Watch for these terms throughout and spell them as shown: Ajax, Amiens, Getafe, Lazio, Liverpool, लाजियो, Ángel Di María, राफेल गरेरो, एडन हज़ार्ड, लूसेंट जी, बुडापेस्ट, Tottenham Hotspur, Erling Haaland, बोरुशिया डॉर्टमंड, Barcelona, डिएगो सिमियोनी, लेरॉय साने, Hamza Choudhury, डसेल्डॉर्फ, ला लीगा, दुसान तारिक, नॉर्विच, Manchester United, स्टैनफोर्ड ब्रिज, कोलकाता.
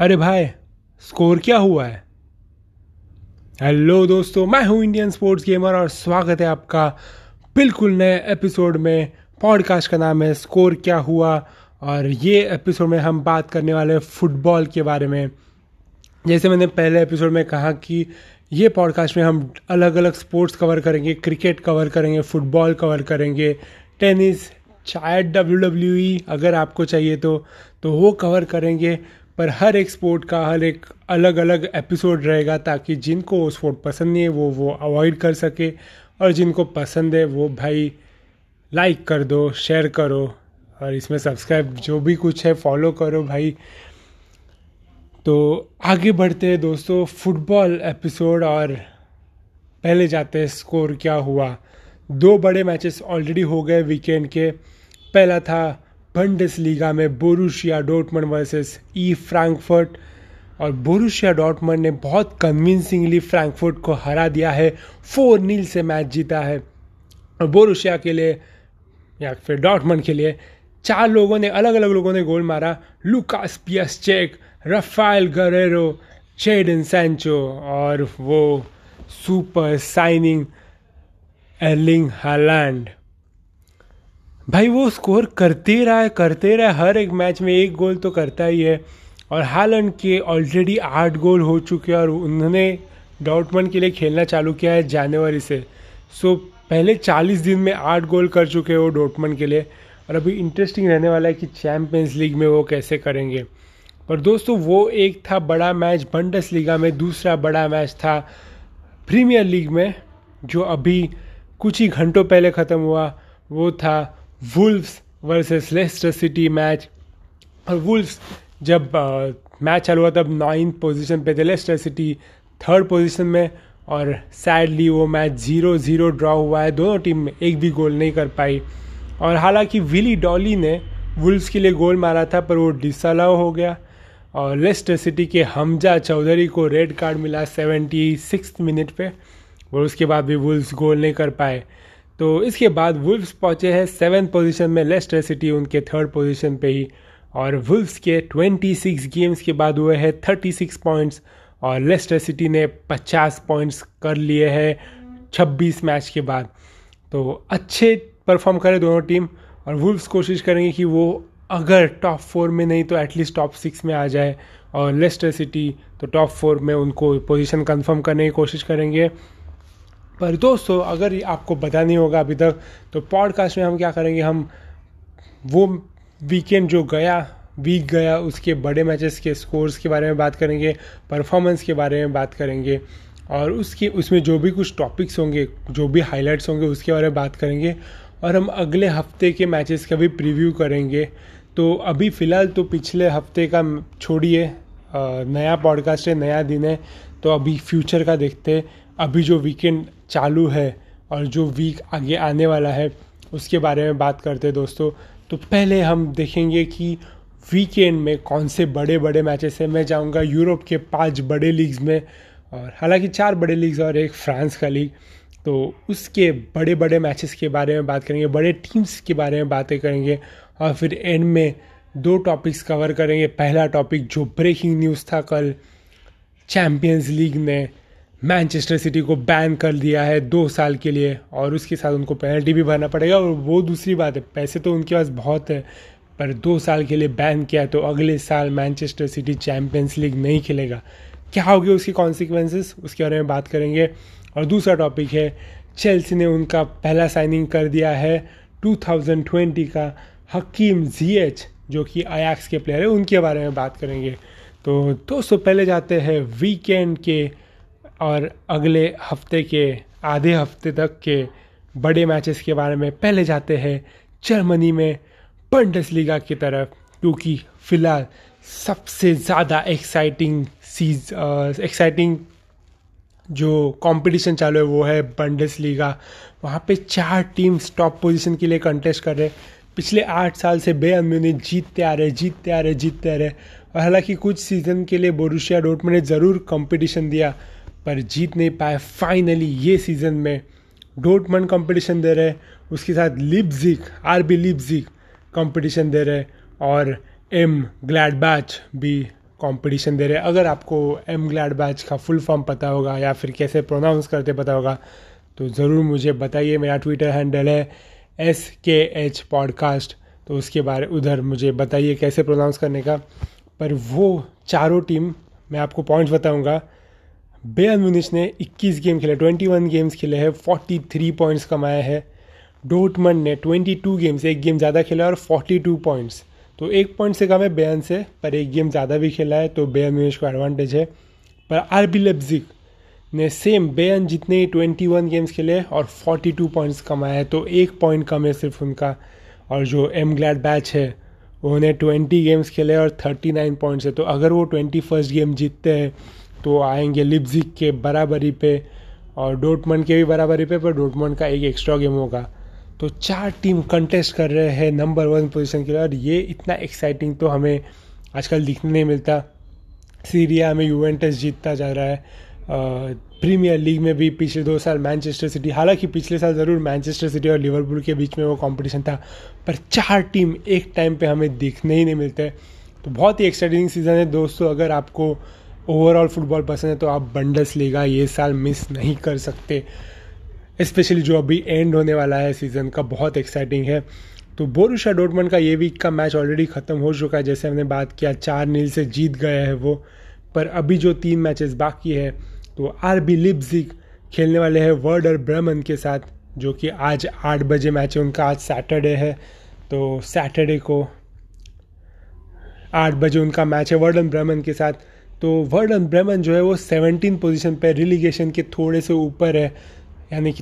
अरे भाई स्कोर क्या हुआ है। हेलो दोस्तों, मैं हूं इंडियन स्पोर्ट्स गेमर और स्वागत है आपका बिल्कुल नए एपिसोड में। पॉडकास्ट का नाम है स्कोर क्या हुआ और ये एपिसोड में हम बात करने वाले हैं फुटबॉल के बारे में। जैसे मैंने पहले एपिसोड में कहा कि ये पॉडकास्ट में हम अलग अलग स्पोर्ट्स कवर करेंगे, क्रिकेट कवर करेंगे, फुटबॉल कवर करेंगे, टेनिस, शायद WWE अगर आपको चाहिए तो वो कवर करेंगे। पर हर एक स्पोर्ट का हर एक अलग अलग एपिसोड रहेगा ताकि जिनको वो स्पोर्ट पसंद नहीं है वो अवॉइड कर सके और जिनको पसंद है वो भाई लाइक कर दो, शेयर करो और इसमें सब्सक्राइब जो भी कुछ है फॉलो करो भाई। तो आगे बढ़ते हैं दोस्तों फुटबॉल एपिसोड और पहले जाते हैं स्कोर क्या हुआ। दो बड़े मैचेस ऑलरेडी हो गए वीकेंड के। पहला था बुंडेसलीगा में बोरुशिया डॉर्टमंड versus E Frankfurt और बोरुशिया डॉर्टमंड ने बहुत कन्विंसिंगली फ्रैंकफर्ट को हरा दिया है, 4-0 से मैच जीता है। और बोरुशिया के लिए या फिर डॉर्टमंड के लिए चार लोगों ने अलग लोगों ने गोल मारा। Lukasz Piszczek, राफेल गरेरो, Jadon Sancho और वो सुपर साइनिंग एर्लिंग हालैंड। भाई वो स्कोर करते रहा है हर एक मैच में एक गोल तो करता ही है। और हालैंड के ऑलरेडी 8 गोल हो चुके हैं और उन्होंने डॉर्टमंड के लिए खेलना चालू किया है जनवरी से। सो पहले 40 दिन में 8 गोल कर चुके हैं वो डॉर्टमंड के लिए। और अभी इंटरेस्टिंग रहने वाला है कि चैम्पियंस लीग में वो कैसे करेंगे। पर दोस्तों वो एक था बड़ा मैच बुंडेसलीगा में। दूसरा बड़ा मैच था प्रीमियर लीग में जो अभी कुछ ही घंटों पहले ख़त्म हुआ। वो था Wolves versus Leicester City match. और वुल्व्स जब मैच चालू हुआ तब 9th पोजीशन पे थे, लेस्टर सिटी 3rd पोजीशन में और सैडली वो मैच 0-0 ड्रॉ हुआ है। दोनों टीम एक भी गोल नहीं कर पाई। और हालांकि विली डॉली ने वुल्व्स के लिए गोल मारा था पर वो डिसअलाउ हो गया और लेस्टर सिटी के हमजा चौधरी को रेड कार्ड मिला 76th मिनट पे और उसके बाद भी वुल्व्स गोल नहीं कर पाए। तो इसके बाद वुल्व्स पहुंचे हैं 7th पोजीशन में, लेस्टर सिटी उनके 3rd पोजीशन पे ही। और वुल्व्स के 26 गेम्स के बाद हुए हैं 36 पॉइंट्स और लेस्टर सिटी ने 50 पॉइंट्स कर लिए हैं 26 मैच के बाद। तो अच्छे परफॉर्म करे दोनों टीम और वुल्व्स कोशिश करेंगे कि वो अगर टॉप 4 में नहीं तो एटलीस्ट टॉप 6 में आ जाए और लेस्टर सिटी तो टॉप 4 में उनको पोजीशन कंफर्म करने की कोशिश करेंगे। पर दोस्तों अगर आपको पता नहीं होगा अभी तक तो पॉडकास्ट में हम क्या करेंगे, हम वो वीकेंड जो गया उसके बड़े मैचेस के स्कोर्स के बारे में बात करेंगे, परफॉर्मेंस के बारे में बात करेंगे और उसमें जो भी कुछ टॉपिक्स होंगे, जो भी हाइलाइट्स होंगे उसके बारे में बात करेंगे। और हम अगले हफ्ते के मैचेस का भी प्रीव्यू करेंगे। तो अभी फ़िलहाल तो पिछले हफ्ते का छोड़िए, नया पॉडकास्ट है, नया दिन है तो अभी फ्यूचर का देखते हैं। अभी जो वीकेंड चालू है और जो वीक आगे आने वाला है उसके बारे में बात करते हैं दोस्तों। तो पहले हम देखेंगे कि वीकेंड में कौन से बड़े मैचेस हैं। मैं जाऊंगा यूरोप के 5 बड़े लीग्स में और हालांकि 4 बड़े लीग्स और एक फ्रांस का लीग। तो उसके बड़े मैचेस के बारे में बात करेंगे, बड़े टीम्स के बारे में बातें करेंगे और फिर एंड में 2 टॉपिक्स कवर करेंगे। पहला टॉपिक जो ब्रेकिंग न्यूज़ था कल, चैम्पियंस लीग ने मैनचेस्टर सिटी को बैन कर दिया है 2 साल के लिए और उसके साथ उनको पेनल्टी भी भरना पड़ेगा। और वो दूसरी बात है, पैसे तो उनके पास बहुत है पर 2 साल के लिए बैन किया है तो अगले साल मैनचेस्टर सिटी चैम्पियंस लीग नहीं खेलेगा। क्या होगी उसकी कॉन्सिक्वेंसेस, उसके बारे में बात करेंगे। और दूसरा टॉपिक है चेल्सी ने उनका पहला साइनिंग कर दिया है 2020 का, हकीम ज़िएच जो कि अयाक्स के प्लेयर है, उनके बारे में बात करेंगे। तो दोस्तों पहले जाते हैं वीकेंड के और अगले हफ्ते के आधे हफ्ते तक के बड़े मैचेस के बारे में। पहले जाते हैं जर्मनी में बुंडेसलीगा की तरफ क्योंकि फ़िलहाल सबसे ज़्यादा एक्साइटिंग जो कंपटीशन चालू है वो है बुंडेसलीगा। वहाँ पे 4 टीम्स टॉप पोजीशन के लिए कंटेस्ट कर रहे हैं। पिछले 8 साल से बायर्न म्यूनिख जीतते आ रहे और हालांकि कुछ सीज़न के लिए बोरुशिया डॉर्टमंड ने ज़रूर कंपटीशन दिया पर जीत नहीं पाए। फाइनली ये सीज़न में डॉर्टमंड कंपटीशन दे रहे, उसके साथ आरबी लीप्जिग कंपटीशन दे रहे और एम ग्लैडबाच भी कंपटीशन दे रहे हैं। अगर आपको एम ग्लैडबाच का फुल फॉर्म पता होगा या फिर कैसे प्रोनाउंस करते पता होगा तो ज़रूर मुझे बताइए। मेरा ट्विटर हैंडल है SKH Podcast, तो उसके बारे उधर मुझे बताइए कैसे प्रोनाउंस करने का। पर वो चारों टीम मैं आपको पॉइंट्स बताऊंगा। बायर्न म्यूनिख ने 21 गेम खेले, 21 गेम्स खेले हैं, 43 पॉइंट्स कमाए हैं। डॉर्टमंड ने 22 गेम्स, एक गेम ज़्यादा खेला और 42 पॉइंट्स, तो एक पॉइंट से कम है बायर्न से, पर एक गेम ज़्यादा भी खेला है तो बायर्न म्यूनिख को एडवांटेज है। पर आरबी लेप्जिग ने सेम बायर्न जितने 21 गेम्स खेले और 42 पॉइंट्स कमाए हैं, तो एक पॉइंट कम है सिर्फ उनका। और जो एम ग्लैड बैच है उन्होंने 20 गेम्स खेले और 39 पॉइंट्स है, तो अगर वो 21st गेम जीतते हैं तो आएंगे लिप्जिग के बराबरी पे और डॉर्टमंड के भी बराबरी पे, पर डॉर्टमंड का एक एक्स्ट्रा गेम होगा। तो चार टीम कंटेस्ट कर रहे हैं नंबर वन पोजीशन के लिए, और ये इतना एक्साइटिंग तो हमें आजकल दिखने नहीं मिलता। सीरिया में यूवेंटस जीतता जा रहा है, प्रीमियर लीग में भी पिछले 2 साल मैनचेस्टर सिटी, हालांकि पिछले साल ज़रूर मैनचेस्टर सिटी और लिवरपूल के बीच में वो कंपटीशन था, पर चार टीम एक टाइम पे हमें दिखने ही नहीं मिलते। तो बहुत ही एक्साइटिंग सीज़न है दोस्तों। अगर आपको ओवरऑल फुटबॉल पसंद है तो आप बुंडेसलीगा ये साल मिस नहीं कर सकते, स्पेशली जो अभी एंड होने वाला है सीज़न का, बहुत एक्साइटिंग है। तो बोरुसिया डॉर्टमंड का ये वीक का मैच ऑलरेडी ख़त्म हो चुका है, जैसे हमने बात किया 4-0 से जीत गए हैं वो, पर अभी जो 3 मैचेस बाकी है तो आरबी लेप्जिग खेलने वाले हैं वर्डर ब्रेमेन के साथ, जो कि आज 8 बजे मैच है उनका, आज सैटरडे है तो सैटरडे को 8 बजे उनका मैच है वर्डर ब्रेमेन के साथ। तो वर्डर ब्रेमेन जो है वो 17 पोजीशन पे रिलीगेशन के थोड़े से ऊपर है, यानी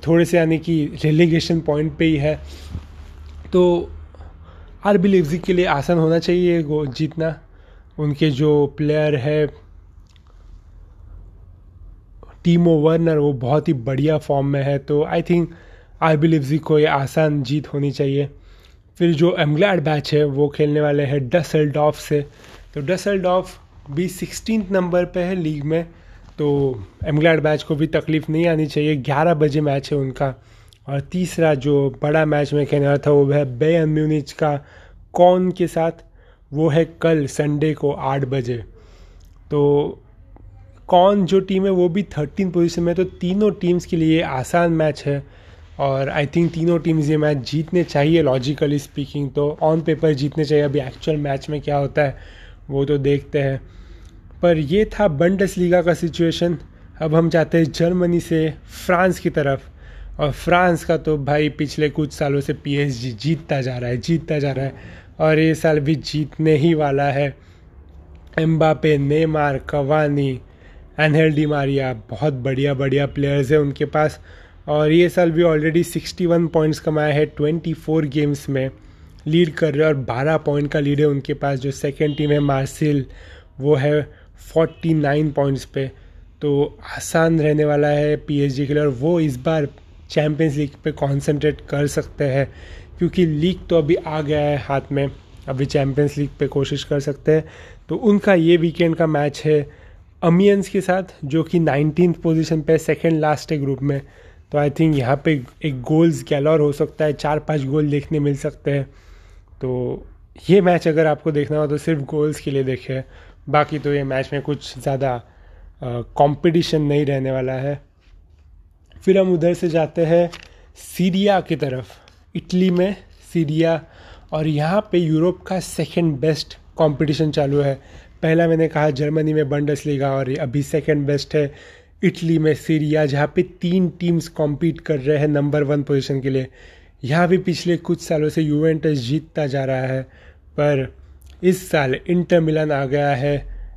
कि रिलीगेशन पॉइंट पे ही है। तो आरबी लेप्जिग के लिए आसान होना चाहिए वो जीतना। उनके जो प्लेयर है टीमो वर्नर, वो बहुत ही बढ़िया फॉर्म में है, तो आई थिंक आरबी लेप्जिग को ये आसान जीत होनी चाहिए। फिर जो एमग्लैड बैच है वो खेलने वाले हैं डसेल्डॉर्फ से, तो डसेल्डॉर्फ भी 16 नंबर पे है लीग में, तो एमग्लैड बैच को भी तकलीफ़ नहीं आनी चाहिए। 11 बजे मैच है उनका। और तीसरा जो बड़ा मैच में खेलने वाला था वो है बायर्न म्यूनिख का कॉन के साथ, वो है कल संडे को 8 बजे। तो कौन जो टीम है वो भी 13 पोजीशन में, तो तीनों टीम्स के लिए आसान मैच है और आई थिंक तीनों टीम्स ये मैच जीतने चाहिए लॉजिकली स्पीकिंग, तो ऑन पेपर जीतने चाहिए। अभी एक्चुअल मैच में क्या होता है वो तो देखते हैं। पर ये था बुंडेसलीगा का सिचुएशन। अब हम जाते हैं जर्मनी से फ्रांस की तरफ, और फ्रांस का तो भाई पिछले कुछ सालों से PSG जीतता जा रहा है और ये साल भी जीतने ही वाला है। Mbappe, Neymar, Cavani, Angel Di Maria, बहुत बढ़िया प्लेयर्स हैं उनके पास, और ये साल भी ऑलरेडी 61 पॉइंट्स कमाए हैं 24 गेम्स में, लीड कर रहे हैं और 12 पॉइंट का लीड है उनके पास। जो सेकंड टीम है मार्सिल, वो है 49 पॉइंट्स पे, तो आसान रहने वाला है PSG के लिए, और वो इस बार चैम्पियंस लीग पे कॉन्सेंट्रेट कर सकते हैं क्योंकि लीग तो अभी आ गया है हाथ में, अभी चैम्पियंस लीग पे कोशिश कर सकते हैं। तो उनका ये वीकेंड का मैच है अमियंस के साथ, जो कि 19th पोजीशन पे सेकंड लास्ट है ग्रुप में, तो आई थिंक यहाँ पे एक गोल्स गैलर हो सकता है, 4-5 गोल देखने मिल सकते हैं। तो ये मैच अगर आपको देखना हो तो सिर्फ गोल्स के लिए देखें, बाकी तो ये मैच में कुछ ज़्यादा कंपटीशन नहीं रहने वाला है। फिर हम उधर से जाते हैं सीरिया की तरफ, इटली में सीरिया, और यहाँ पे यूरोप का सेकंड बेस्ट कंपटीशन चालू है। पहला मैंने कहा जर्मनी में बुंडेसलीगा, और अभी सेकंड बेस्ट है इटली में सीरिया, जहाँ पे 3 टीम्स कॉम्पीट कर रहे हैं नंबर 1 पोजीशन के लिए। यहाँ भी पिछले कुछ सालों से यूवेंटस जीतता जा रहा है, पर इस साल इंटर मिलान आ गया है,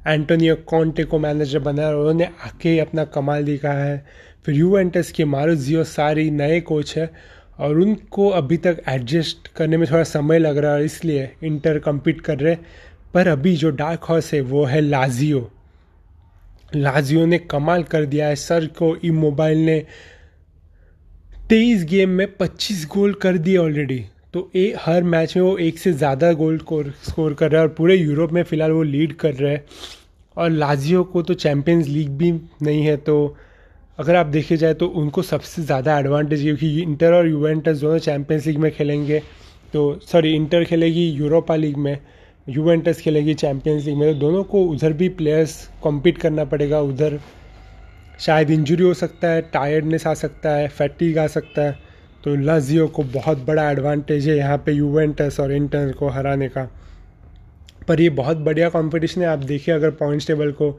एंटोनियो कॉन्टे को मैनेजर बनाया और उन्होंने आके अपना कमाल दिखाया है। फिर यूवेंटस के मारूजियो सारी नए कोच है और उनको अभी तक एडजस्ट करने में थोड़ा समय लग रहा है, इसलिए इंटर कम्पीट कर रहे। पर अभी जो डार्क हॉर्स है वो है लाजियो ने कमाल कर दिया है। सर को इमोबाइल ने 23 गेम में 25 गोल कर दिए ऑलरेडी, तो हर मैच में वो एक से ज़्यादा गोल स्कोर कर रहा है और पूरे यूरोप में फ़िलहाल वो लीड कर रहा है। और लाजियो को तो चैम्पियंस लीग भी नहीं है, तो अगर आप देखे जाए तो उनको सबसे ज़्यादा एडवांटेज, क्योंकि इंटर और यूवेंटस दोनों चैम्पियंस लीग में खेलेंगे, तो इंटर खेलेगी यूरोपा लीग में यूवेंटस खेलेगी चैंपियंस लीग में, तो दोनों को उधर भी प्लेयर्स कॉम्पीट करना पड़ेगा। उधर शायद इंजरी हो सकता है, टायर्डनेस आ सकता है, फैटीग आ सकता है, तो लाज़ियो को बहुत बड़ा एडवांटेज है यहाँ पे यूवेंटस और इंटर को हराने का। पर ये बहुत बढ़िया कंपटीशन है। आप देखिए अगर पॉइंट्स टेबल को,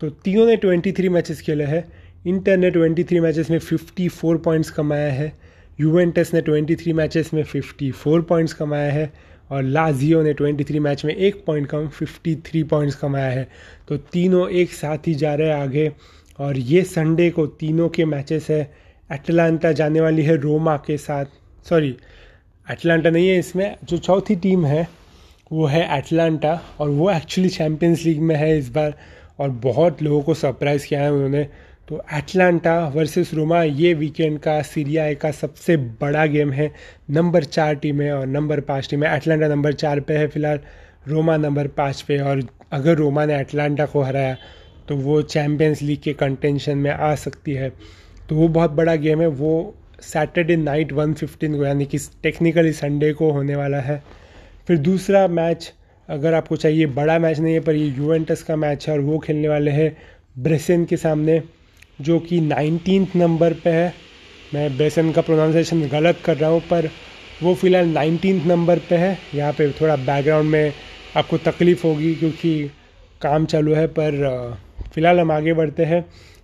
तो तीनों ने 23 मैचेस खेले हैं। इंटर ने 23 मैचेस में 54 पॉइंट्स कमाए हैं, यूवेंटस ने 23 मैचेस में 54 पॉइंट्स कमाए हैं और लाज़ियो ने 23 मैच में 1 पॉइंट कम 53 पॉइंट्स कमाया है। तो तीनों एक साथ ही जा रहे हैं आगे। और ये संडे को तीनों के मैचेस है। अटलांटा जाने वाली है रोमा के साथ, सॉरी अटलांटा नहीं है इसमें, जो चौथी टीम है वो है अटलांटा, और वो एक्चुअली चैंपियंस लीग में है इस बार और बहुत लोगों को सरप्राइज़ किया है उन्होंने। तो अटलांटा वर्सेस रोमा ये वीकेंड का सीरिया ए का सबसे बड़ा गेम है। नंबर 4 टीमें और नंबर 5 टीमें, अटलांटा नंबर 4 पे है फिलहाल, रोमा नंबर 5 पे, और अगर रोमा ने अटलांटा को हराया तो वो चैंपियंस लीग के कंटेंशन में आ सकती है। तो वो बहुत बड़ा गेम है। वो सैटरडे नाइट 1:15 को, यानी कि टेक्निकली संडे को होने वाला है। फिर दूसरा मैच, अगर आपको चाहिए बड़ा मैच नहीं है पर ये यूवेंटस का मैच है और वो खेलने वाले हैं ब्रेसन के सामने, जो कि 19 नंबर पे है। मैं ब्रेसन का प्रोनाउंसिएशन गलत कर रहा हूँ पर वो फ़िलहाल 19 नंबर पे है। यहाँ पे थोड़ा बैकग्राउंड में आपको तकलीफ़ होगी क्योंकि काम चालू है, पर फ़िलहाल हम आगे बढ़ते हैं।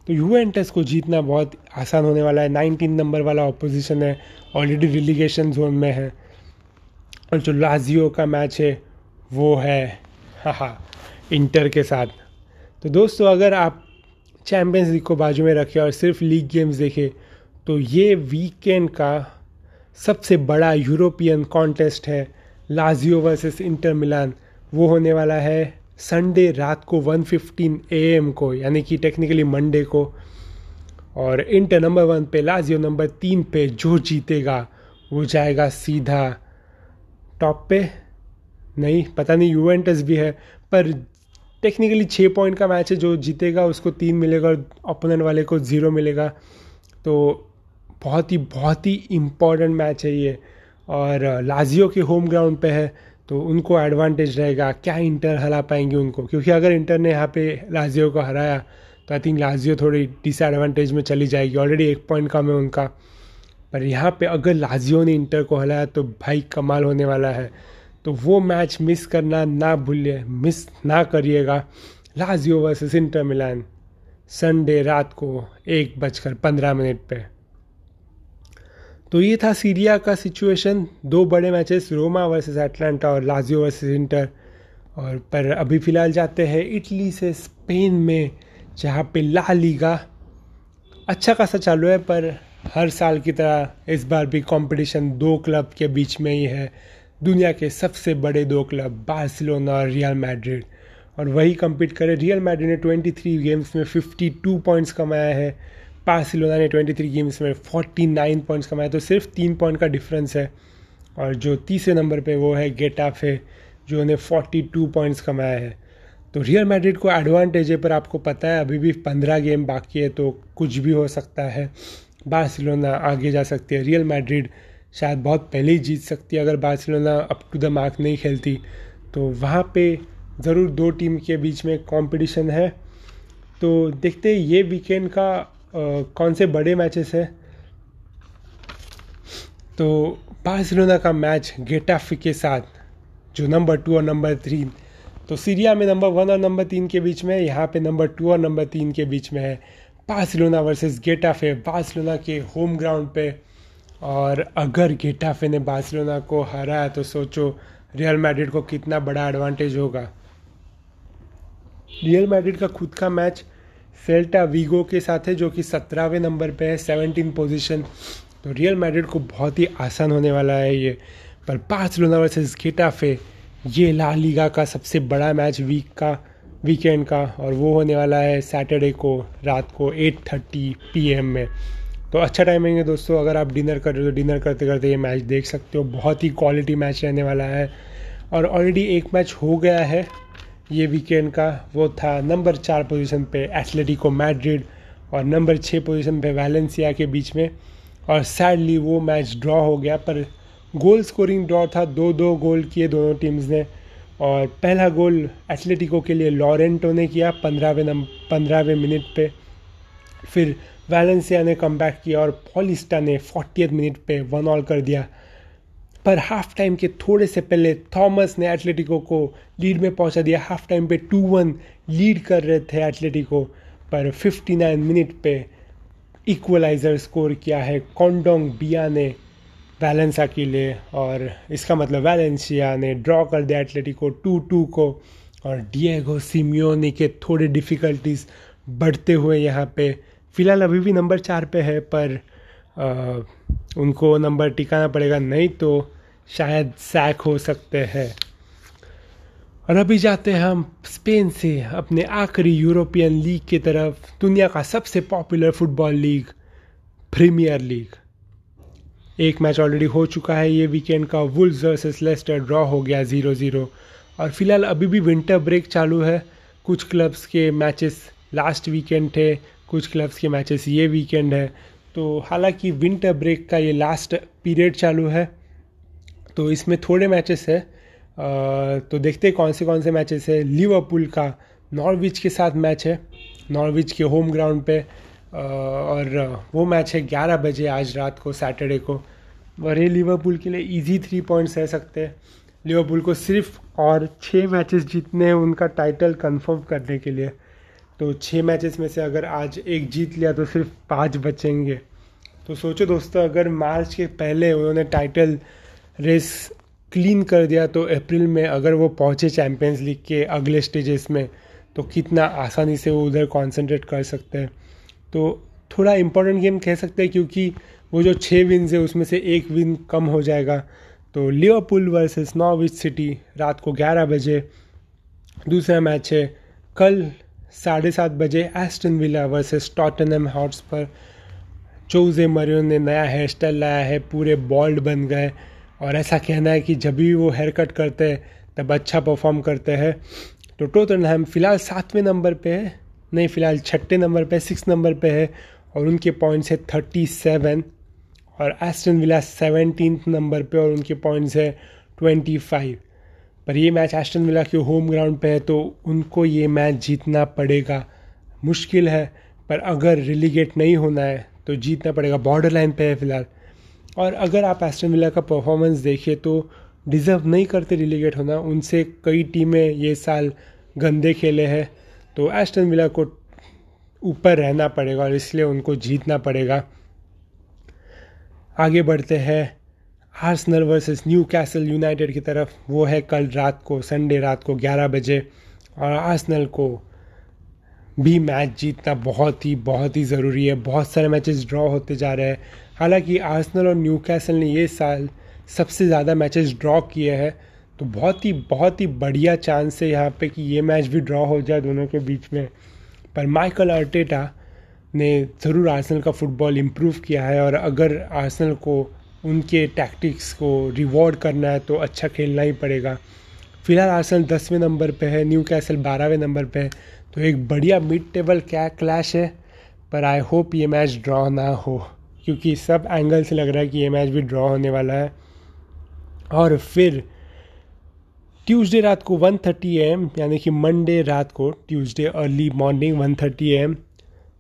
तो यूवेंटस को जीतना बहुत आसान होने वाला है। 19 नंबर वाला ऑपोजिशन है, ऑलरेडी रिलीगेशन जोन में है। और जो लाज़ियो का मैच है वो है इंटर के साथ। तो दोस्तों अगर आप चैंपियंस लीग को बाजू में रखें और सिर्फ लीग गेम्स देखें तो ये वीकेंड का सबसे बड़ा यूरोपियन कॉन्टेस्ट है लाज़ियो वर्सेस इंटर मिलान। वो होने वाला है संडे रात को 1:15 AM को, यानी कि टेक्निकली मंडे को। और इंटर नंबर 1 पे, लाज़ियो नंबर 3 पे। जो जीतेगा वो जाएगा सीधा टॉप पे। नहीं पता नहीं, यूवेंटस भी है पर टेक्निकली 6 पॉइंट का मैच है। जो जीतेगा उसको 3 मिलेगा और ओपोनेंट वाले को 0 मिलेगा। तो बहुत ही इम्पॉर्टेंट मैच है ये। और लाज़ियो के होम ग्राउंड पे है तो उनको एडवांटेज रहेगा। क्या इंटर हरा पाएंगे उनको? क्योंकि अगर इंटर ने यहाँ पे लाज़ियो को हराया तो आई थिंक लाज़ियो थोड़ी डिसएडवांटेज में चली जाएगी। ऑलरेडी 1 पॉइंट कम है उनका। पर यहाँ पर अगर लाज़ियो ने इंटर को हराया तो भाई कमाल होने वाला है। तो वो मैच मिस करना ना भूलिए, मिस ना करिएगा। Lazio versus Inter Milan Sunday रात को 1:15 पे। तो ये था सीरिया का सिचुएशन। 2 बड़े मैचेस, रोमा वर्सेस अटलांटा और लाज़ियो वर्सेस इंटर। और पर अभी फ़िलहाल जाते हैं इटली से स्पेन में, जहाँ पे ला लीगा अच्छा खासा चालू है। पर हर साल की तरह इस बार भी कंपटीशन 2 क्लब के बीच में ही है। दुनिया के सबसे बड़े 2 क्लब बार्सिलोना और रियल मैड्रिड, और वही कम्पीट करे। रियल मैड्रिड ने 23 गेम्स में 52 पॉइंट्स कमाया है, बार्सिलोना ने 23 गेम्स में 49 पॉइंट्स कमाया। तो सिर्फ 3 पॉइंट का डिफरेंस है। और जो तीसरे नंबर पे वो है गेटाफे, जो ने 42 पॉइंट्स कमाया है। तो रियल मैड्रिड को एडवांटेज है, पर आपको पता है अभी भी 15 गेम बाकी है तो कुछ भी हो सकता है। बार्सिलोना आगे जा सकती है, रियल मैड्रिड शायद बहुत पहले ही जीत सकती है अगर Barcelona up to the mark नहीं खेलती। तो वहाँ पे ज़रूर 2 टीम के बीच में कंपटीशन है। तो देखते हैं ये वीकेंड का कौन से बड़े मैचेस हैं। तो बार्सिलोना का मैच गेटाफे के साथ, जो नंबर 2 और नंबर 3, तो सीरिया में नंबर 1 और नंबर 3 के बीच में, यहाँ पे नंबर 2 और नंबर 3 के बीच में है। बार्सिलोना वर्सेस गेटाफे, बार्सिलोना के होम ग्राउंड पे। और अगर गेटाफे ने बार्सिलोना को हराया तो सोचो रियल मैड्रिड को कितना बड़ा एडवांटेज होगा। रियल मैड्रिड का खुद का मैच सेल्टा वीगो के साथ है, जो कि 17वें नंबर पे है, 17 पोजीशन। तो रियल मैड्रिड को बहुत ही आसान होने वाला है ये। पर बार्सिलोना वर्सेस गेटाफे, ये ला लीगा का सबसे बड़ा मैच वीकेंड का, और वो होने वाला है सैटरडे को रात को 8:30 PM में। तो अच्छा टाइमिंग है दोस्तों। अगर आप डिनर कर रहे हो तो डिनर करते करते ये मैच देख सकते हो। बहुत ही क्वालिटी मैच रहने वाला है। और ऑलरेडी एक मैच हो गया है ये वीकेंड का, वो था नंबर 4 पोजीशन पे एटलेटिको मैड्रिड और नंबर 6 पोजीशन पे वैलेंसिया के बीच में। और सैडली वो मैच ड्रॉ हो गया, पर गोल स्कोरिंग ड्रॉ था। 2-2 गोल किए दोनों टीम्स ने। और पहला गोल एटलेटिको के लिए लॉरेंटो ने किया 15वें मिनट पे। फिर वैलेंसिया ने कमबैक किया और पॉलिस्टा ने 40वें मिनट पे 1-1 कर दिया। पर हाफ टाइम के थोड़े से पहले थॉमस ने एटलेटिको को लीड में पहुंचा दिया। हाफ टाइम पे 2-1 लीड कर रहे थे एटलेटिको, पर 59 मिनट पे इक्वलाइज़र स्कोर किया है कॉन्डोंग बिया ने वैलेंसिया के लिए, और इसका मतलब वैलेंसिया ने ड्रॉ कर दिया एटलेटिको 2-2 को। और डिएगो सिमियोनी के थोड़े डिफ़िकल्टीज बढ़ते हुए यहाँ पे फ़िलहाल अभी भी नंबर 4 पे है, पर उनको नंबर टिकाना पड़ेगा, नहीं तो शायद सैक हो सकते हैं। और अभी जाते हैं हम स्पेन से अपने आखिरी यूरोपियन लीग की तरफ, दुनिया का सबसे popular football league Premier League. एक मैच ऑलरेडी हो चुका है, ये वीकेंड का वुल्व्स वर्सेस लेस्टर ड्रॉ हो गया 0-0। और फिलहाल अभी भी विंटर ब्रेक चालू है, कुछ क्लब्स के मैचेस लास्ट वीकेंड थे, कुछ क्लब्स के मैचेस ये वीकेंड है। तो हालांकि विंटर ब्रेक का ये लास्ट पीरियड चालू है, तो इसमें थोड़े मैचेस है, तो देखते हैं कौन से मैचेस है। लिवरपूल का नॉर्विच के साथ मैच है, नॉर्विच के होम ग्राउंड पे, और वो मैच है 11 बजे आज रात को, सैटरडे को। और ये लिवरपूल के लिए इजी 3 पॉइंट्स रह सकते हैं। लिवरपूल को सिर्फ और 6 मैचेस जीतने हैं उनका टाइटल कंफर्म करने के लिए, तो 6 मैचेस में से अगर आज एक जीत लिया तो सिर्फ 5 बचेंगे। तो सोचो दोस्तों, अगर मार्च के पहले उन्होंने टाइटल रेस क्लीन कर दिया, तो अप्रैल में अगर वो पहुँचे चैम्पियंस लीग के अगले स्टेजेस में, तो कितना आसानी से वो उधर कॉन्सेंट्रेट कर सकते हैं। तो थोड़ा इम्पोर्टेंट गेम कह सकते हैं, क्योंकि वो जो 6 विन्स है उसमें से 1 विन कम हो जाएगा। तो लिवरपूल वर्सेस नॉर्विच सिटी रात को 11 बजे। दूसरा मैच है कल 7:30 बजे, Aston Villa versus Tottenham Hotspur. Jose Mourinho ने नया हेयर स्टाइल लाया है, पूरे बॉल्ड बन गए, और ऐसा कहना है कि जब भी वो हेयर कट करते हैं तब अच्छा परफॉर्म करते हैं। तो टोटनहम फ़िलहाल 6ठे नंबर पे 6 नंबर पे है, और उनके पॉइंट्स है 37, और एस्टन विला 17 नंबर पे और उनके पॉइंट्स है 25। पर ये मैच एस्टन विला के होम ग्राउंड पे है, तो उनको ये मैच जीतना पड़ेगा। मुश्किल है, पर अगर रिलीगेट नहीं होना है तो जीतना पड़ेगा, बॉर्डर लाइन पे है फ़िलहाल। और अगर आप एस्टन विला का परफॉर्मेंस देखिए तो डिज़र्व नहीं करते रिलीगेट होना, उनसे कई टीमें ये साल गंदे खेले हैं। तो एस्टन विला को ऊपर रहना पड़ेगा और इसलिए उनको जीतना पड़ेगा। आगे बढ़ते हैं आर्सेनल वर्सेस न्यूकैसल यूनाइटेड की तरफ, वो है कल रात को, संडे रात को 11 बजे। और आर्सेनल को भी मैच जीतना बहुत ही ज़रूरी है, बहुत सारे मैचेस ड्रॉ होते जा रहे हैं। हालांकि आर्सेनल और न्यूकैसल ने ये साल सबसे ज़्यादा मैचेस ड्रॉ किए हैं, तो बहुत ही बढ़िया चांस है यहाँ पे कि ये मैच भी ड्रॉ हो जाए दोनों के बीच में। पर माइकल आर्टेटा ने ज़रूर आर्सेनल का फुटबॉल इम्प्रूव किया है, और अगर आर्सेनल को उनके टैक्टिक्स को रिवॉर्ड करना है तो अच्छा खेलना ही पड़ेगा। फ़िलहाल आर्सेनल 10वें नंबर पे है, न्यूकैसल 12वें नंबर पे है, तो एक बढ़िया मिड टेबल क्लैश है। पर आई होप ये मैच ड्रॉ ना हो, क्योंकि सब एंगल से लग रहा है कि ये मैच भी ड्रॉ होने वाला है। और फिर ट्यूसडे रात को 1:30 AM, यानी कि मंडे रात को, ट्यूसडे अर्ली मॉर्निंग 1:30 AM,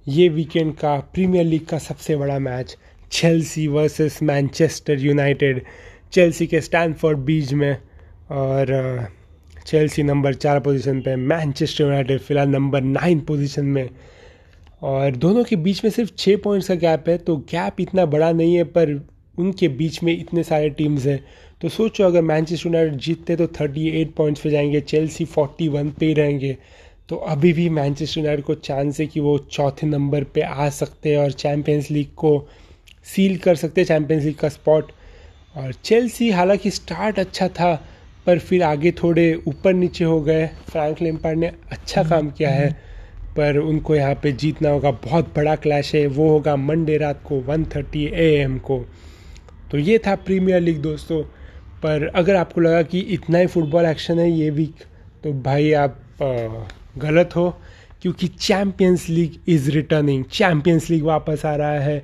ये वीकेंड का प्रीमियर लीग का सबसे बड़ा match Chelsea versus Manchester United, Chelsea के स्टैनफोर्ड ब्रिज में। और चेल्सी नंबर 4 पोजीशन पे, मैनचेस्टर यूनाइटेड फ़िलहाल नंबर 9 पोजीशन में, और दोनों के बीच में सिर्फ 6 पॉइंट्स का गैप है। तो गैप इतना बड़ा नहीं है, पर उनके बीच में इतने सारे टीम्स हैं। तो सोचो, अगर मैनचेस्टर यूनाइटेड जीतते तो 38 पॉइंट्स पे जाएंगे, चेल्सी 41 पे रहेंगे। तो अभी भी मैनचेस्टर यूनाइटेड को चांस है कि वो 4थे नंबर पे आ सकते हैं और चैम्पियंस लीग को सील कर सकते हैं, चैम्पियंस लीग का स्पॉट। और चेल्सी हालांकि स्टार्ट अच्छा था, पर फिर आगे थोड़े ऊपर नीचे हो गए। फ्रैंक लेम्पार्ड ने अच्छा काम किया है, पर उनको यहाँ पर जीतना होगा, बहुत बड़ा क्लैश है। वो होगा मंडे रात को 1:30 AM को। तो ये था प्रीमियर लीग दोस्तों। पर अगर आपको लगा कि इतना ही फुटबॉल एक्शन है ये वीक, तो भाई आप गलत हो, क्योंकि Champions League is returning, Champions League वापस आ रहा है।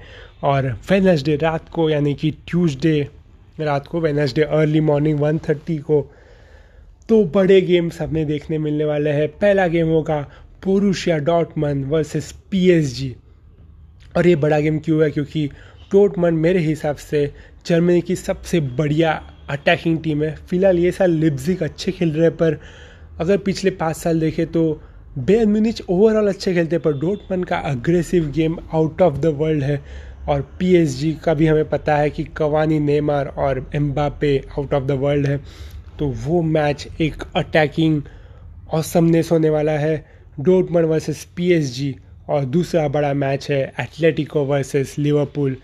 और वेडनेसडे रात को, यानी कि ट्यूसडे रात को, वेडनेसडे अर्ली मॉर्निंग 1:30 को दो बड़े गेम्स हमें देखने मिलने वाले हैं। पहला गेम होगा बोरुसिया डॉर्टमंड वर्सेस पीएसजी, और ये बड़ा गेम क्यों है? क्योंकि डॉर्टमंड मेरे हिसाब से जर्मनी की सबसे बढ़िया अटैकिंग टीम है। फिलहाल ये साल लिप्जिग अच्छे खेल रहे, पर अगर पिछले 5 साल देखें तो बायर्न म्यूनिच ओवरऑल अच्छे खेलते हैं, पर डॉर्टमंड का aggressive game out of the world है। और पीएसजी का भी हमें पता है कि कवानी, नेमार और Mbappe out of the world है, तो वो मैच एक अटैकिंग ऑसमनेस होने वाला है, डॉर्टमंड वर्सेस पीएसजी। और दूसरा बड़ा मैच है एटलेटिको वर्सेस लिवरपूल।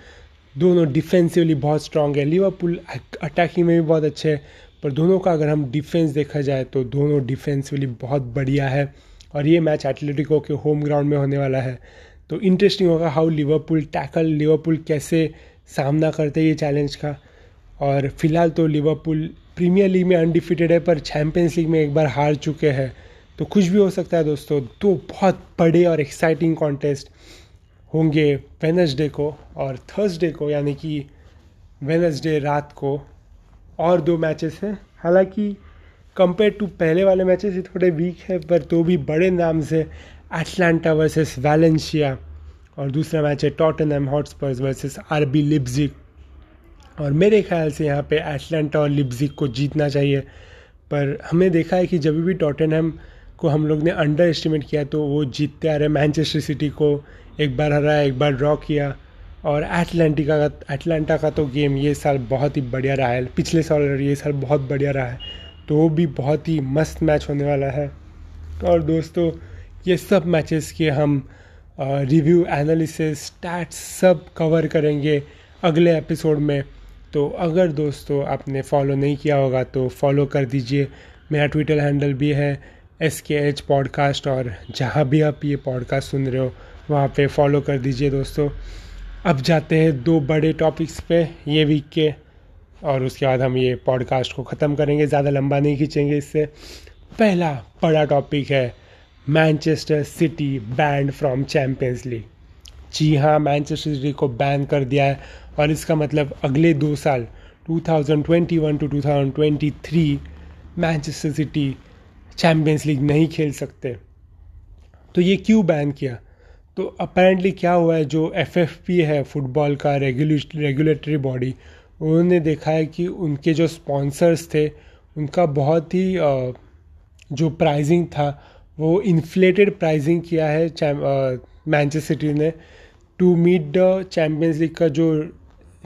दोनों डिफेंसिवली बहुत स्ट्रांग है, लिवरपूल अटैकिंग में भी बहुत अच्छे हैं, पर दोनों का अगर हम डिफेंस देखा जाए तो दोनों डिफेंसिवली बहुत बढ़िया है। और ये मैच एटलेटिको के होम ग्राउंड में होने वाला है, तो इंटरेस्टिंग होगा हाउ लिवरपूल कैसे सामना करते हैं ये चैलेंज का। और फिलहाल तो लिवरपूल प्रीमियर लीग में अनडिफिटेड है, पर चैम्पियंस लीग में एक बार हार चुके हैं, तो कुछ भी हो सकता है दोस्तों। दो बहुत बड़े और एक्साइटिंग कॉन्टेस्ट होंगे वेडनेसडे को और थर्सडे को, यानी कि वेडनेसडे रात को और 2 मैचेस हैं। हालांकि कंपेयर टू पहले वाले मैचेस ये थोड़े वीक है, पर तो भी बड़े नाम से अटलांटा वर्सेस वैलेंशिया, और दूसरा मैच है Tottenham Hotspurs versus RB Leipzig. और मेरे ख्याल से यहाँ पे अटलांटा और लिप्जिग को जीतना चाहिए, पर हमने देखा है कि जब भी टॉटनहम को हम लोग ने अंडर एस्टिमेट किया तो वो जीतते आ रहे। मैनचेस्टर सिटी को एक बार हराया, एक बार ड्रॉ किया, और अटलांटा का तो गेम ये साल बहुत ही बढ़िया रहा है, पिछले साल और ये साल बहुत बढ़िया रहा है, तो वो भी बहुत ही मस्त मैच होने वाला है। और दोस्तों ये सब मैचेस के हम रिव्यू, एनालिसिस, स्टैट्स सब कवर करेंगे अगले एपिसोड में। तो अगर दोस्तों आपने फॉलो नहीं किया होगा तो फॉलो कर दीजिए। मेरा ट्विटर हैंडल भी है SKH पॉडकास्ट, और जहाँ भी आप ये पॉडकास्ट सुन रहे हो वहाँ पे फॉलो कर दीजिए दोस्तों। अब जाते हैं 2 बड़े टॉपिक्स पे ये वीक के, और उसके बाद हम ये पॉडकास्ट को ख़त्म करेंगे, ज़्यादा लंबा नहीं खींचेंगे इससे। पहला बड़ा टॉपिक है Manchester City ban from Champions League. जी हाँ, मैनचेस्टर सिटी को बैन कर दिया है, और इसका मतलब अगले 2 साल 2021 to 2023 Manchester City Champions League नहीं खेल सकते। तो ये क्यों बैन किया? तो अपेरेंटली क्या हुआ है, जो FFP है फुटबॉल का रेगुलेटरी बॉडी, उन्होंने देखा है कि उनके जो स्पॉन्सर्स थे उनका बहुत ही जो प्राइजिंग था वो इन्फ्लेटेड प्राइजिंग किया है मैनचेस्टर सिटी ने, to meet the Champions League का जो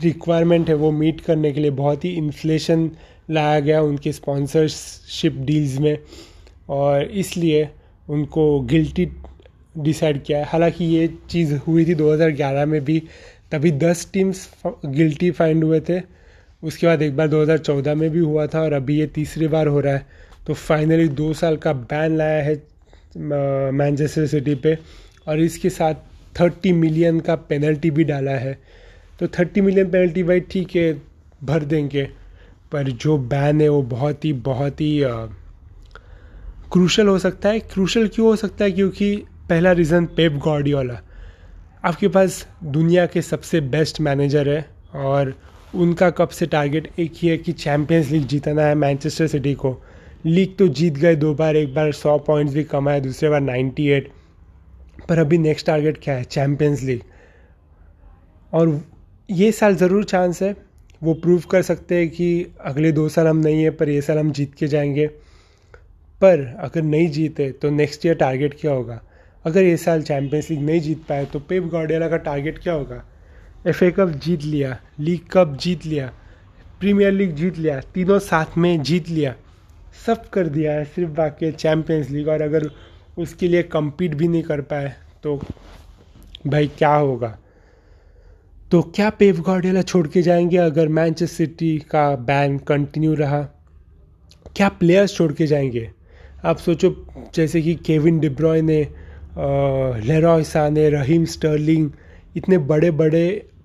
रिक्वायरमेंट है वो मीट करने के लिए बहुत ही इन्फ्लेशन लाया गया उनके स्पॉन्सरशिप डील्स में, और इसलिए उनको गिल्टी डिसाइड किया है। हालांकि ये चीज़ हुई थी 2011 में भी, तभी 10 टीम्स गिल्टी फाइंड हुए थे, उसके बाद एक बार 2014 में भी हुआ था, और अभी ये तीसरी बार हो रहा है। तो फाइनली 2 साल का बैन लाया है मैनचेस्टर सिटी पे, और इसके साथ 30 मिलियन का पेनल्टी भी डाला है। तो 30 मिलियन पेनल्टी भाई ठीक है भर देंगे, पर जो बैन है वो बहुत ही क्रूशल हो सकता है। क्रूशल क्यों हो सकता है? क्योंकि पहला रीज़न पेप गार्डियोला, आपके पास दुनिया के सबसे बेस्ट मैनेजर है, और उनका कब से टारगेट एक ही है कि चैम्पियंस लीग जीतना है मैनचेस्टर सिटी को। लीग तो जीत गए 2 बार, एक बार 100 पॉइंट्स भी कमाए, दूसरे बार 98, पर अभी नेक्स्ट टारगेट क्या है? Champions League. और ये साल ज़रूर चांस है, वो प्रूव कर सकते हैं कि अगले 2 साल हम नहीं है, पर ये साल हम जीत के जाएंगे। पर अगर नहीं जीते तो नेक्स्ट ईयर टारगेट क्या होगा? अगर ये साल चैम्पियंस लीग नहीं जीत पाए तो पेप गार्डियोला का टारगेट क्या होगा? FA कप जीत लिया, लीग कप जीत लिया, प्रीमियर लीग जीत लिया, तीनों साथ में जीत लिया, सब कर दिया है, सिर्फ बाकी है चैम्पियंस लीग। और अगर उसके लिए कम्पीट भी नहीं कर पाए तो भाई क्या होगा? तो क्या पेप गार्डियोला छोड़ के जाएंगे अगर मैनचेस्टर सिटी का बैन कंटिन्यू रहा? क्या प्लेयर्स छोड़ के जाएंगे? आप सोचो, जैसे कि केविन डिब्रॉय ने, लेरॉय साने, रहीम स्टर्लिंग, इतने बड़े बड़े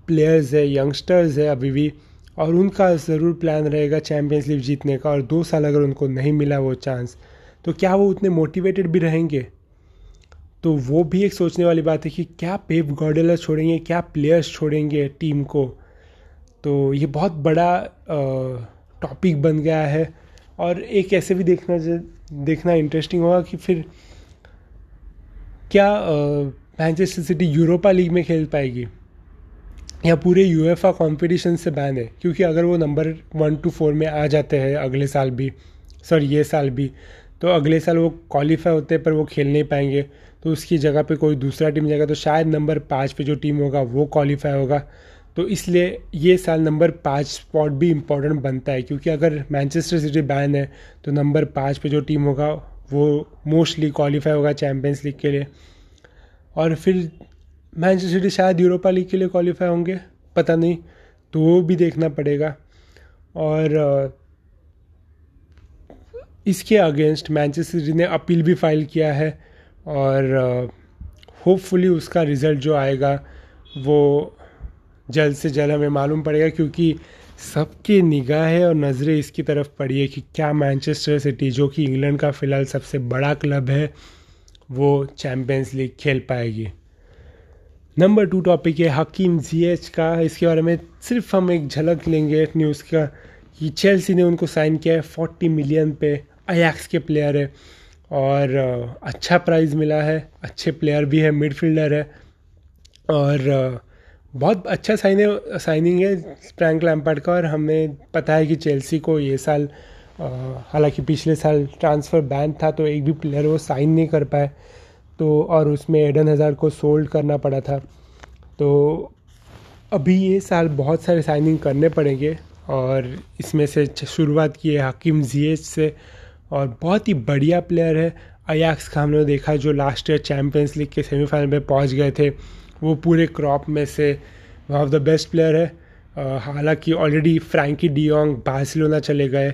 प्लेयर्स है, यंगस्टर्स है अभी भी, और उनका ज़रूर प्लान रहेगा चैम्पियंस लीग जीतने का। और 2 साल अगर उनको नहीं मिला वो चांस, तो क्या वो उतने मोटिवेटेड भी रहेंगे? तो वो भी एक सोचने वाली बात है कि क्या पेप गार्डियोला छोड़ेंगे, क्या प्लेयर्स छोड़ेंगे टीम को? तो ये बहुत बड़ा टॉपिक बन गया है, और एक ऐसे भी देखना इंटरेस्टिंग होगा कि फिर क्या मैनचेस्टर सिटी यूरोपा लीग में खेल पाएगी या पूरे यूएफा कॉम्पिटिशन से बैन है, क्योंकि अगर वो नंबर 1 to 4 में आ जाते हैं अगले साल भी ये साल भी, तो अगले साल वो क्वालिफाई होते पर वो खेल नहीं पाएंगे, तो उसकी जगह पे कोई दूसरा टीम जाएगा, तो शायद नंबर 5 पे जो टीम होगा वो क्वालिफाई होगा। तो इसलिए ये साल नंबर 5 स्पॉट भी इम्पोर्टेंट बनता है, क्योंकि अगर मैनचेस्टर सिटी बैन है तो नंबर 5 पे जो टीम होगा वो मोस्टली क्वालिफाई होगा चैम्पियंस लीग के लिए, और फिर मैनचेस्टर सिटी शायद यूरोपा लीग के लिए क्वालिफाई होंगे, पता नहीं, तो वो भी देखना पड़ेगा। और इसके अगेंस्ट मैनचेस्टर सिटी ने अपील भी फाइल किया है, और होपफुली उसका रिज़ल्ट जो आएगा वो जल्द से जल्द हमें मालूम पड़ेगा, क्योंकि सबकी निगाहें और नज़रें इसकी तरफ पड़ी है कि क्या मैनचेस्टर सिटी, जो कि इंग्लैंड का फ़िलहाल सबसे बड़ा क्लब है, वो चैम्पियंस लीग खेल पाएगी। नंबर 2 टॉपिक है हकीम ज़िएच का। इसके बारे में सिर्फ हम एक झलक लेंगे न्यूज़ का कि चेल्सी ने उनको साइन किया है 40 मिलियन पे, अयाक्स के प्लेयर है और अच्छा प्राइस मिला है, अच्छे प्लेयर भी है, मिडफील्डर है, और बहुत अच्छा साइनिंग है फ्रैंक लैम्पार्ड का। और हमें पता है कि चेल्सी को ये साल, हालांकि पिछले साल ट्रांसफ़र बैन था तो एक भी प्लेयर वो साइन नहीं कर पाए, तो और उसमें एडन हज़ार्ड को सोल्ड करना पड़ा था, तो अभी ये साल बहुत सारे साइनिंग करने पड़ेंगे, और इसमें से शुरुआत की है हकीम ज़िएच से, और बहुत ही बढ़िया प्लेयर है। अयाक्स का हमने देखा जो लास्ट ईयर चैम्पियंस लीग के सेमीफाइनल में पहुंच गए थे, वो पूरे क्रॉप में से one of the best player है। हालांकि ऑलरेडी फ्रैंकी डियोंग बार्सिलोना चले गए,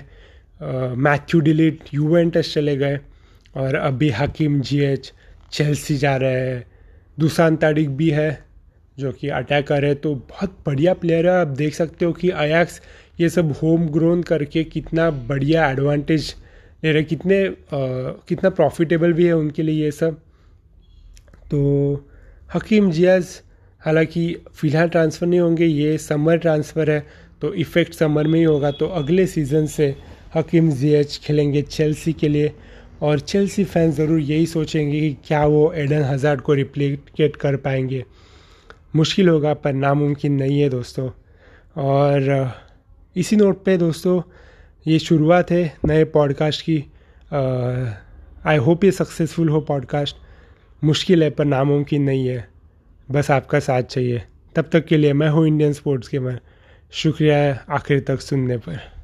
मैथ्यू डिलीट यूवेंटस चले गए, और अभी हकीम ज़िएच चेल्सी जा रहे हैं। दुसान तारिक भी है जो कि अटैकर है, तो बहुत बढ़िया प्लेयर है। आप देख सकते हो कि अयाक्स ये सब होम ग्रोन करके कितना बढ़िया एडवांटेज ले रहे, कितना प्रॉफिटेबल भी है उनके लिए ये सब। तो हकीम ज़िएच हालांकि फ़िलहाल ट्रांसफ़र नहीं होंगे, ये समर ट्रांसफ़र है, तो इफ़ेक्ट समर में ही होगा, तो अगले सीज़न से हकीम ज़िएच खेलेंगे चेल्सी के लिए, और चेल्सी फैंस ज़रूर यही सोचेंगे कि क्या वो एडन हज़ार्ड को रिप्लिकेट कर पाएंगे। मुश्किल होगा पर नामुमकिन नहीं है दोस्तों। और इसी नोट पे दोस्तों ये शुरुआत है नए पॉडकास्ट की, आई होप ये सक्सेसफुल हो पॉडकास्ट। मुश्किल है पर नामुमकिन नहीं है, बस आपका साथ चाहिए। तब तक के लिए मैं हूँ इंडियन स्पोर्ट्स गेमर, शुक्रिया आखिर तक सुनने पर।